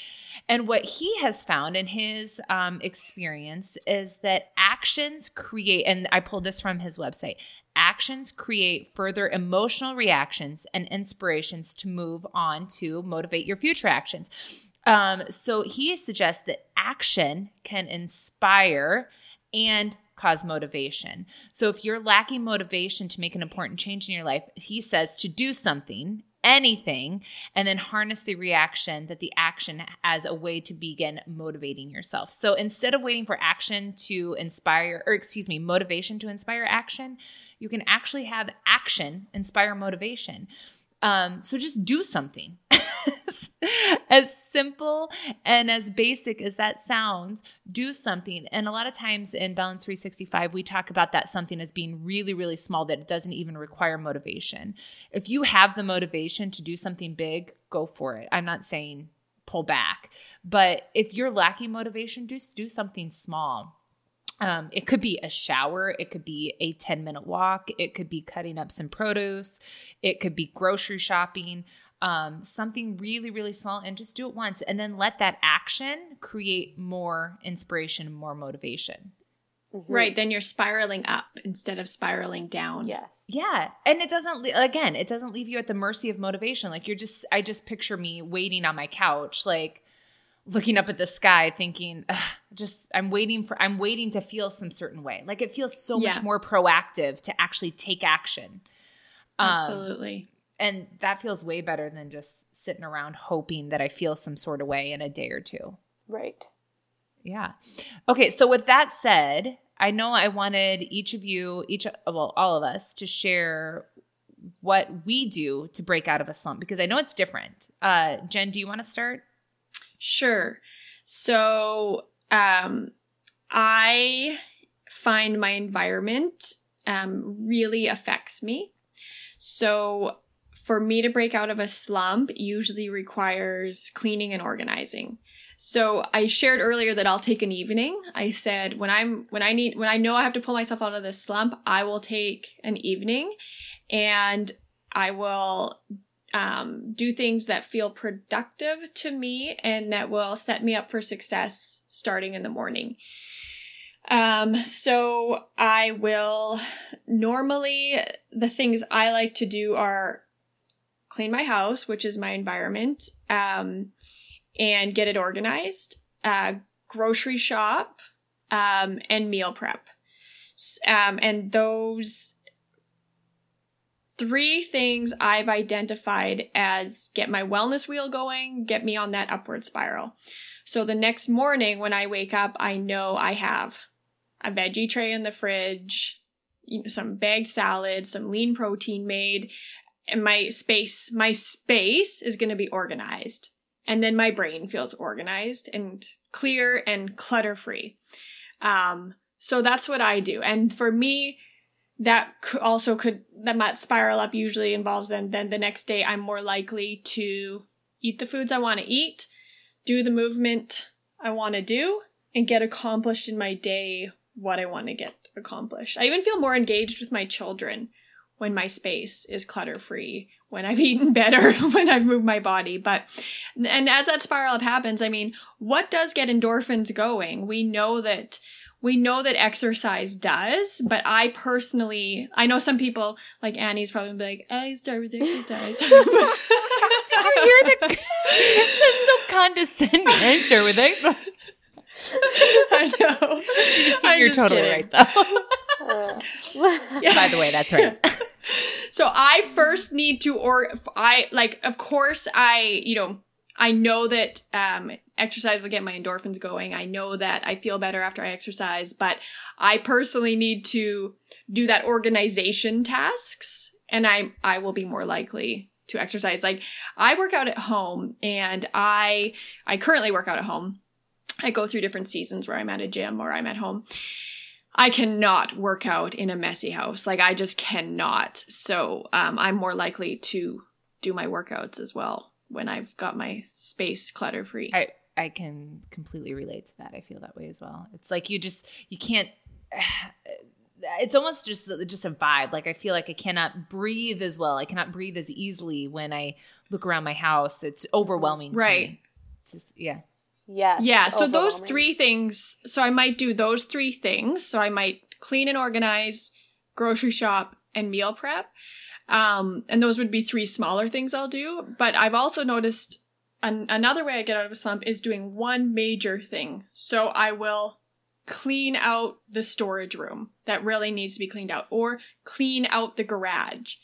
And what he has found in his experience is that actions create, and I pulled this from his website, actions create further emotional reactions and inspirations to move on to motivate your future actions. So he suggests that action can inspire and cause motivation. So if you're lacking motivation to make an important change in your life, he says to do something, anything, and then harness the reaction that the action as a way to begin motivating yourself. So instead of waiting for motivation to inspire action, you can actually have action inspire motivation. So just do something. As simple and as basic as that sounds, do something. And a lot of times in Balance 365, we talk about that something as being really, really small, that it doesn't even require motivation. If you have the motivation to do something big, go for it. I'm not saying pull back, but if you're lacking motivation, just do something small. It could be a shower. It could be a 10-minute walk. It could be cutting up some produce. It could be grocery shopping. Something really, really small, and just do it once, and then let that action create more inspiration, more motivation. Mm-hmm. Right. Then you're spiraling up instead of spiraling down. Yes. Yeah. And it doesn't leave you at the mercy of motivation. Like I just picture me waiting on my couch, like looking up at the sky thinking, I'm waiting to feel some certain way. Like it feels so much more proactive to actually take action. Absolutely. And that feels way better than just sitting around hoping that I feel some sort of way in a day or two. Right. Yeah. Okay. So with that said, I know I wanted all of us to share what we do to break out of a slump, because I know it's different. Jen, do you want to start? Sure. So I find my environment really affects me. So for me to break out of a slump usually requires cleaning and organizing. So I shared earlier that I'll take an evening. I said when I know I have to pull myself out of this slump, I will take an evening, and I will do things that feel productive to me and that will set me up for success starting in the morning. So I will normally, the things I like to do are clean my house, which is my environment, and get it organized, grocery shop, and meal prep. And those three things I've identified as get my wellness wheel going, get me on that upward spiral. So the next morning when I wake up, I know I have a veggie tray in the fridge, some bagged salad, some lean protein made, and my space is going to be organized. And then my brain feels organized and clear and clutter-free. So that's what I do. And for me, that spiral up usually involves then the next day I'm more likely to eat the foods I want to eat, do the movement I want to do, and get accomplished in my day what I want to get accomplished. I even feel more engaged with my children when my space is clutter-free, when I've eaten better, when I've moved my body. And as that spiral up happens, I mean, what does get endorphins going? We know that exercise does, but I know some people, like Annie's probably be like, I start with exercise. Did you hear the so condescending? I start with exercise. I know. You're totally kidding. Right, though. By the way, that's right. So I first need to, of course, I know that exercise will get my endorphins going. I know that I feel better after I exercise, but I personally need to do that organization tasks, and I will be more likely to exercise. Like, I work out at home, and I currently work out at home. I go through different seasons where I'm at a gym or I'm at home. I cannot work out in a messy house. Like, I just cannot. So I'm more likely to do my workouts as well when I've got my space clutter-free. I can completely relate to that. I feel that way as well. It's like you can't – it's almost just a vibe. Like, I feel like I cannot breathe as well. I cannot breathe as easily when I look around my house. It's overwhelming to me. It's just, yeah. Yes, yeah. So those three things – so I might do those three things. So I might clean and organize, grocery shop, and meal prep. And those would be three smaller things I'll do. But I've also noticed another way I get out of a slump is doing one major thing. So I will clean out the storage room that really needs to be cleaned out, or clean out the garage.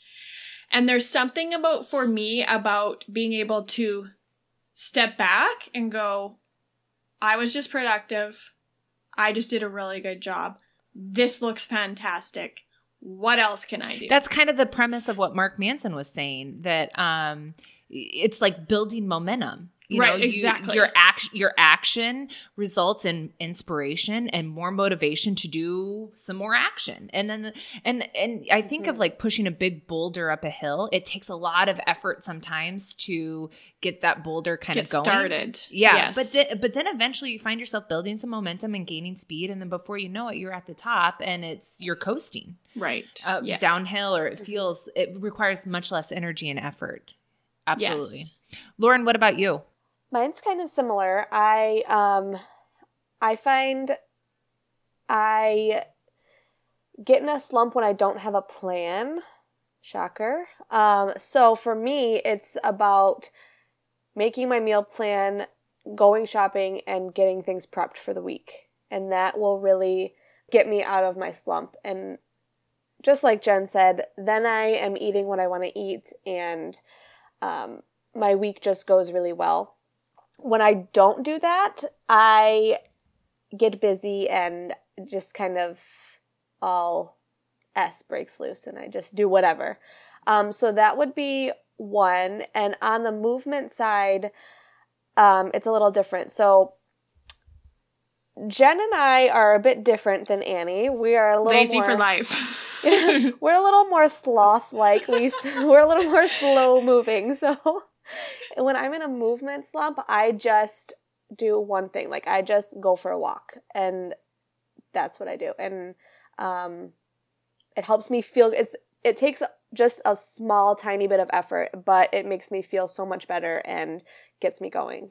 And there's something for me about being able to step back and go, I was just productive. I just did a really good job. This looks fantastic. What else can I do? That's kind of the premise of what Mark Manson was saying, that it's like building momentum. Exactly. Your action results in inspiration and more motivation to do some more action. And then, and I think of like pushing a big boulder up a hill. It takes a lot of effort sometimes to get that boulder kind of going. Get started. Yeah. Yes. But then eventually you find yourself building some momentum and gaining speed. And then before you know it, you're at the top and you're coasting. Right. Downhill, or it requires much less energy and effort. Absolutely. Yes. Lauren, what about you? Mine's kind of similar. I find I get in a slump when I don't have a plan. Shocker. So for me, it's about making my meal plan, going shopping, and getting things prepped for the week. And that will really get me out of my slump. And just like Jen said, then I am eating what I want to eat, and my week just goes really well. When I don't do that, I get busy and just kind of all S breaks loose and I just do whatever. So that would be one. And on the movement side, it's a little different. So Jen and I are a bit different than Annie. We are a little lazy for life. We're a little more sloth-like. We're a little more slow-moving. So when I'm in a movement slump, I just do one thing. Like, I just go for a walk, and that's what I do. And it helps me feel – it takes just a small, tiny bit of effort, but it makes me feel so much better and gets me going.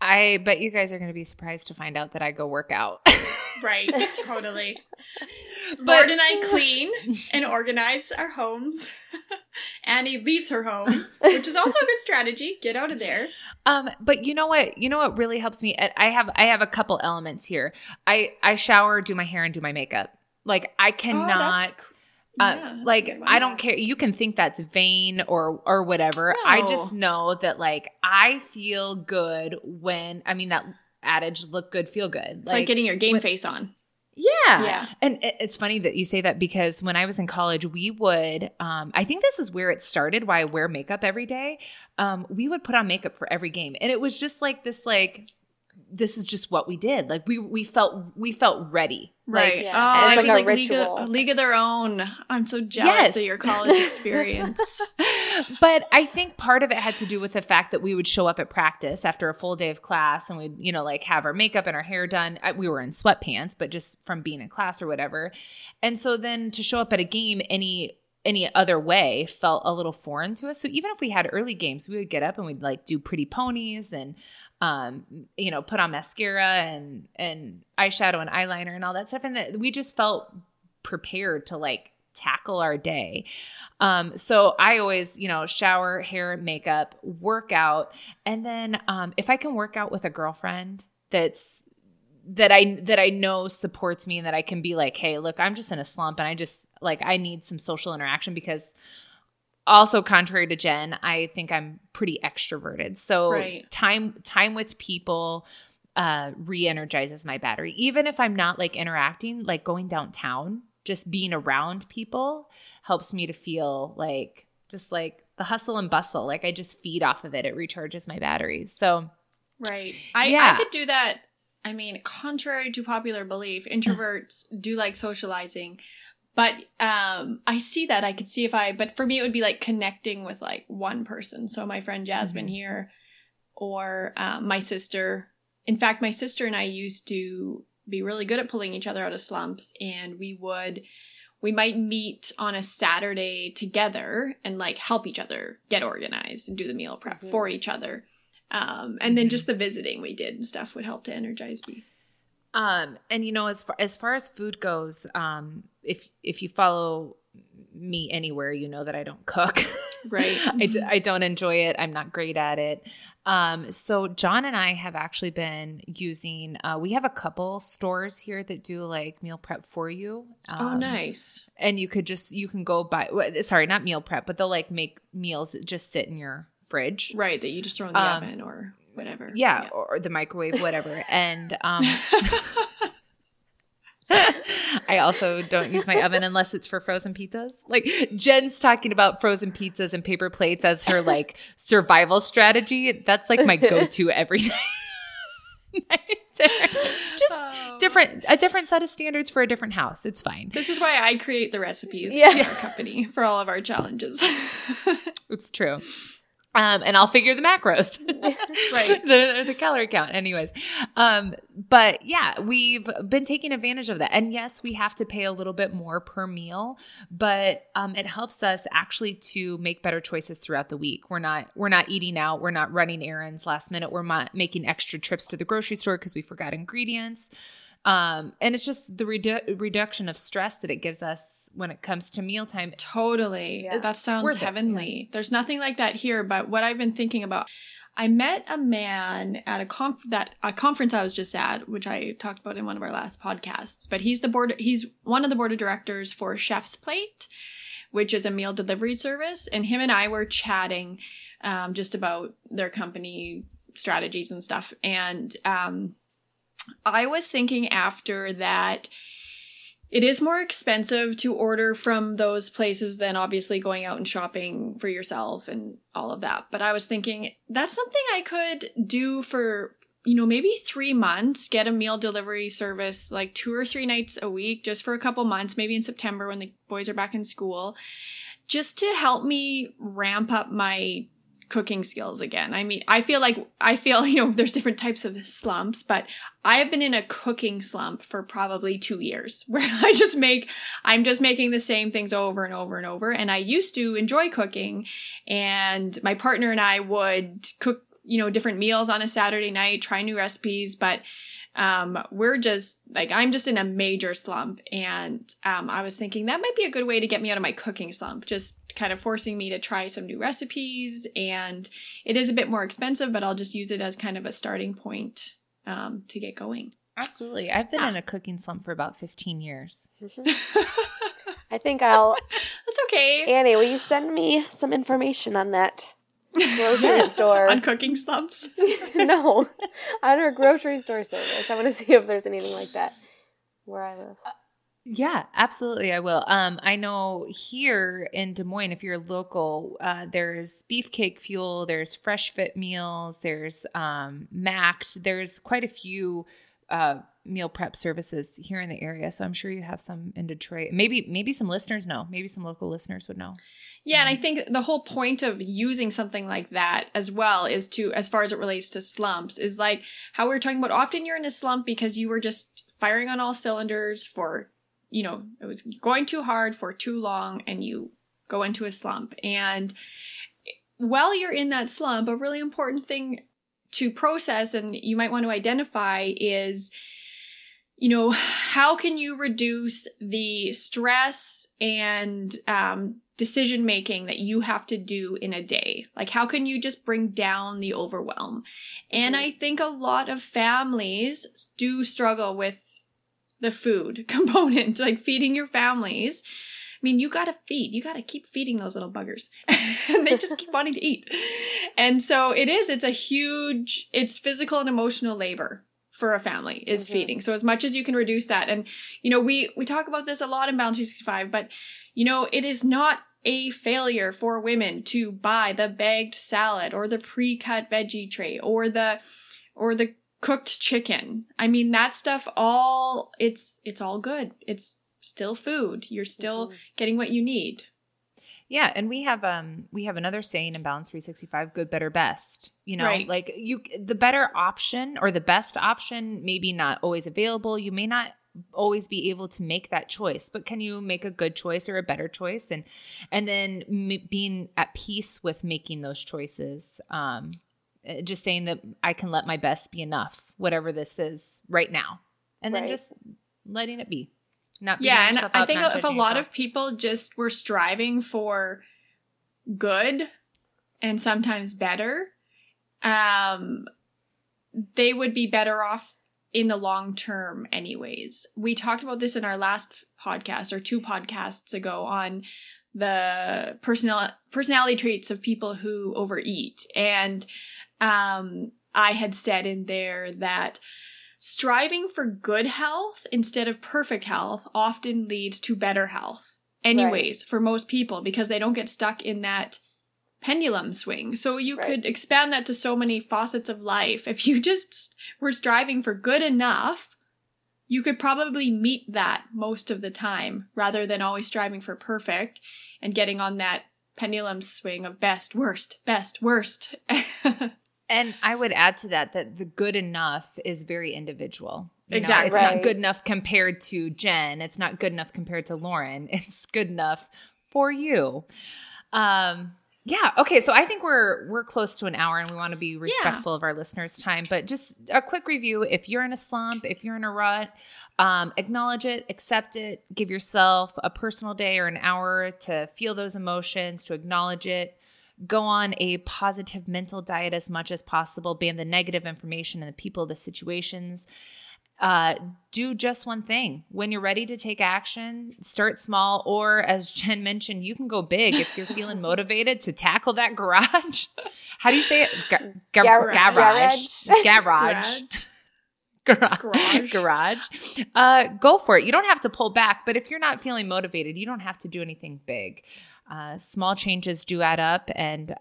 I bet you guys are going to be surprised to find out that I go work out. Right. Totally. Lauren and I clean and organize our homes. Annie leaves her home, which is also a good strategy. Get out of there. But you know what? You know what really helps me? I have a couple elements here. I shower, do my hair, and do my makeup. Like I cannot like I don't care. You can think that's vain or whatever. No. I just know that like I feel good when – I mean that adage, look good, feel good. It's like getting your game face on. Yeah. And it's funny that you say that because when I was in college, we would I think this is where it started, why I wear makeup every day. We would put on makeup for every game. And it was just like this this is just what we did. Like we felt ready. Right. Like, yeah. Oh, it was like a ritual. League of Their Own. I'm so jealous of your college experience. But I think part of it had to do with the fact that we would show up at practice after a full day of class and we'd, have our makeup and our hair done. We were in sweatpants, but just from being in class or whatever. And so then to show up at a game any other way felt a little foreign to us. So even if we had early games, we would get up and we'd do pretty ponies and, put on mascara and eyeshadow and eyeliner and all that stuff. And we just felt prepared to tackle our day. So I always, shower, hair, makeup, workout. And then, if I can work out with a girlfriend that I know supports me and that I can be like, hey, look, I'm just in a slump and I just I need some social interaction because also contrary to Jen, I think I'm pretty extroverted. So time with people re-energizes my battery. Even if I'm not interacting, going downtown, just being around people helps me to feel just the hustle and bustle. I just feed off of it. It recharges my batteries. So I could do that. I mean, contrary to popular belief, introverts do like socializing, but I see that. I could see but for me, it would be connecting with one person. So my friend Jasmine mm-hmm. here or my sister. In fact, my sister and I used to be really good at pulling each other out of slumps, and we might meet on a Saturday together and help each other get organized and do the meal prep mm-hmm. for each other. And then just the visiting we did and stuff would help to energize me. And as far as food goes, if you follow me anywhere, you know that I don't cook. Right. I don't enjoy it. I'm not great at it. So John and I have actually been using we have a couple stores here that do meal prep for you. Oh, nice. And you can go buy not meal prep, but they'll make meals that just sit in your fridge. Right, that you just throw in the oven or whatever. Yeah, or the microwave, whatever. And I also don't use my oven unless it's for frozen pizzas. Jen's talking about frozen pizzas and paper plates as her survival strategy. That's my go-to every night. A different set of standards for a different house. It's fine. This is why I create the recipes in our company for all of our challenges. It's true. And I'll figure the macros, the calorie count anyways. But yeah, we've been taking advantage of that. And yes, we have to pay a little bit more per meal, but it helps us actually to make better choices throughout the week. We're not eating out. We're not running errands last minute. We're not making extra trips to the grocery store because we forgot ingredients. And it's just the reduction of stress that it gives us when it comes to mealtime. Totally. Yeah. That sounds heavenly. Yeah. There's nothing like that here, but what I've been thinking about, I met a man at a conference I was just at, which I talked about in one of our last podcasts, but he's one of the board of directors for Chef's Plate, which is a meal delivery service. And him and I were chatting, just about their company strategies and stuff. And, I was thinking after that it is more expensive to order from those places than obviously going out and shopping for yourself and all of that. But I was thinking that's something I could do for, maybe 3 months, get a meal delivery service 2 or 3 nights a week just for a couple months, maybe in September when the boys are back in school, just to help me ramp up my cooking skills again. I mean, I feel, there's different types of slumps, but I have been in a cooking slump for probably 2 years where I'm just making the same things over and over and over. And I used to enjoy cooking, and my partner and I would cook you know, different meals on a Saturday night, try new recipes, but we're just like, I'm just in a major slump. And I was thinking that might be a good way to get me out of my cooking slump, just kind of forcing me to try some new recipes. And it is a bit more expensive, but I'll just use it as kind of a starting point to get going. Absolutely. I've been in a cooking slump for about 15 years. I think I'll... That's okay. Annie, will you send me some information on that grocery store? On cooking slumps? No. On her grocery store service. I want to see if there's anything like that where I live. Yeah, absolutely I will. I know here in Des Moines, if you're local, there's Beefcake Fuel, there's Fresh Fit Meals, there's Macked. There's quite a few... meal prep services here in the area. So I'm sure you have some in Detroit. Maybe some listeners know. Maybe some local listeners would know. Yeah. And I think the whole point of using something like that as well is to, as far as it relates to slumps, is like how we were talking about, often you're in a slump because you were just firing on all cylinders for, you know, it was going too hard for too long and you go into a slump. And while you're in that slump, a really important thing to process, and you might want to identify, is, you know, how can you reduce the stress and decision making that you have to do in a day? Like, how can you just bring down the overwhelm? And I think a lot of families do struggle with the food component, like feeding your families. I mean, you got to keep feeding those little buggers. And they just keep wanting to eat. And so it's a huge, it's physical and emotional labor for a family is feeding. So as much as you can reduce that. And, you know, we talk about this a lot in Balance 365, but, you know, it is not a failure for women to buy the bagged salad or the pre-cut veggie tray or the cooked chicken. I mean, that stuff all, it's all good. It's still food. You're still getting what you need. Yeah, and we have another saying in Balance 365, good, better, best. You know, right. Like the better option or the best option may be not always available. You may not always be able to make that choice, but can you make a good choice or a better choice? And then being at peace with making those choices. Just saying that I can let my best be enough, whatever this is right now. And then just letting it be. And I think if a lot of people just were striving for good and sometimes better, they would be better off in the long term anyways. We talked about this in our last podcast or two podcasts ago on the personality traits of people who overeat. And I had said in there that striving for good health instead of perfect health often leads to better health anyways, for most people, because they don't get stuck in that pendulum swing. So you could expand that to so many facets of life. If you just were striving for good enough, you could probably meet that most of the time rather than always striving for perfect and getting on that pendulum swing of best, worst. And I would add to that the good enough is very individual. You know, it's not good enough compared to Jen. It's not good enough compared to Lauren. It's good enough for you. Yeah. Okay. So I think we're close to an hour and we want to be respectful of our listeners' time, but just a quick review. If you're in a slump, if you're in a rut, acknowledge it, accept it, give yourself a personal day or an hour to feel those emotions, to acknowledge it. Go on a positive mental diet as much as possible. Ban the negative information and the people, the situations. Do just one thing. When you're ready to take action, start small. Or as Jen mentioned, you can go big if you're feeling motivated to tackle that garage. How do you say it? Garage. Garage. Go for it. You don't have to pull back, but if you're not feeling motivated, you don't have to do anything big. Small changes do add up, and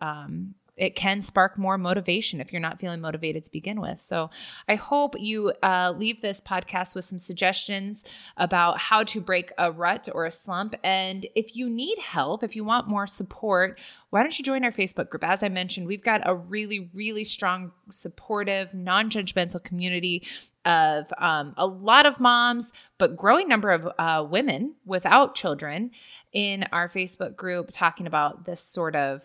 it can spark more motivation if you're not feeling motivated to begin with. So I hope you leave this podcast with some suggestions about how to break a rut or a slump. And if you need help, if you want more support, why don't you join our Facebook group? As I mentioned, we've got a really, really strong, supportive, non-judgmental community of a lot of moms, but growing number of women without children in our Facebook group talking about this sort of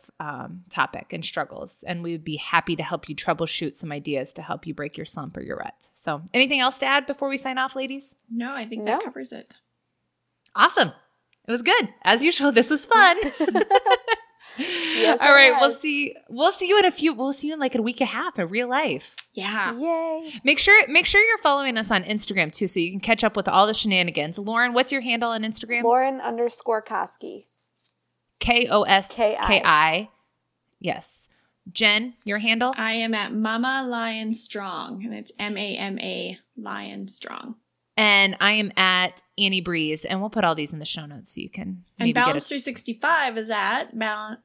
topic and struggles. And we would be happy to help you troubleshoot some ideas to help you break your slump or your rut. So anything else to add before we sign off, ladies? No, I think that covers it. Awesome. It was good. As usual, this was fun. Yes, all right, we'll see you in like a week and a half in real life. Yeah. Yay. Make sure you're following us on Instagram too, so you can catch up with all the shenanigans. Lauren, what's your handle on Instagram? Lauren_Koski. KOSKI. Yes. Jen, your handle? I am at Mama Lion Strong, and it's MAMA Lion Strong. And I am at Annie Breeze, and we'll put all these in the show notes so you can maybe get it. And Balance 365 is at Balance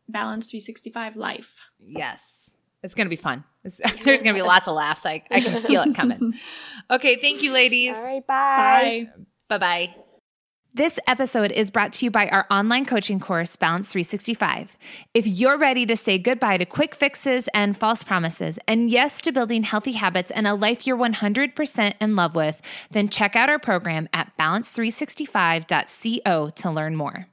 365 Life. Yes. It's going to be fun. There's going to be lots of laughs. I can feel it coming. Okay. Thank you, ladies. All right. Bye. Bye. Bye-bye. This episode is brought to you by our online coaching course, Balance 365. If you're ready to say goodbye to quick fixes and false promises, and yes to building healthy habits and a life you're 100% in love with, then check out our program at balance365.co to learn more.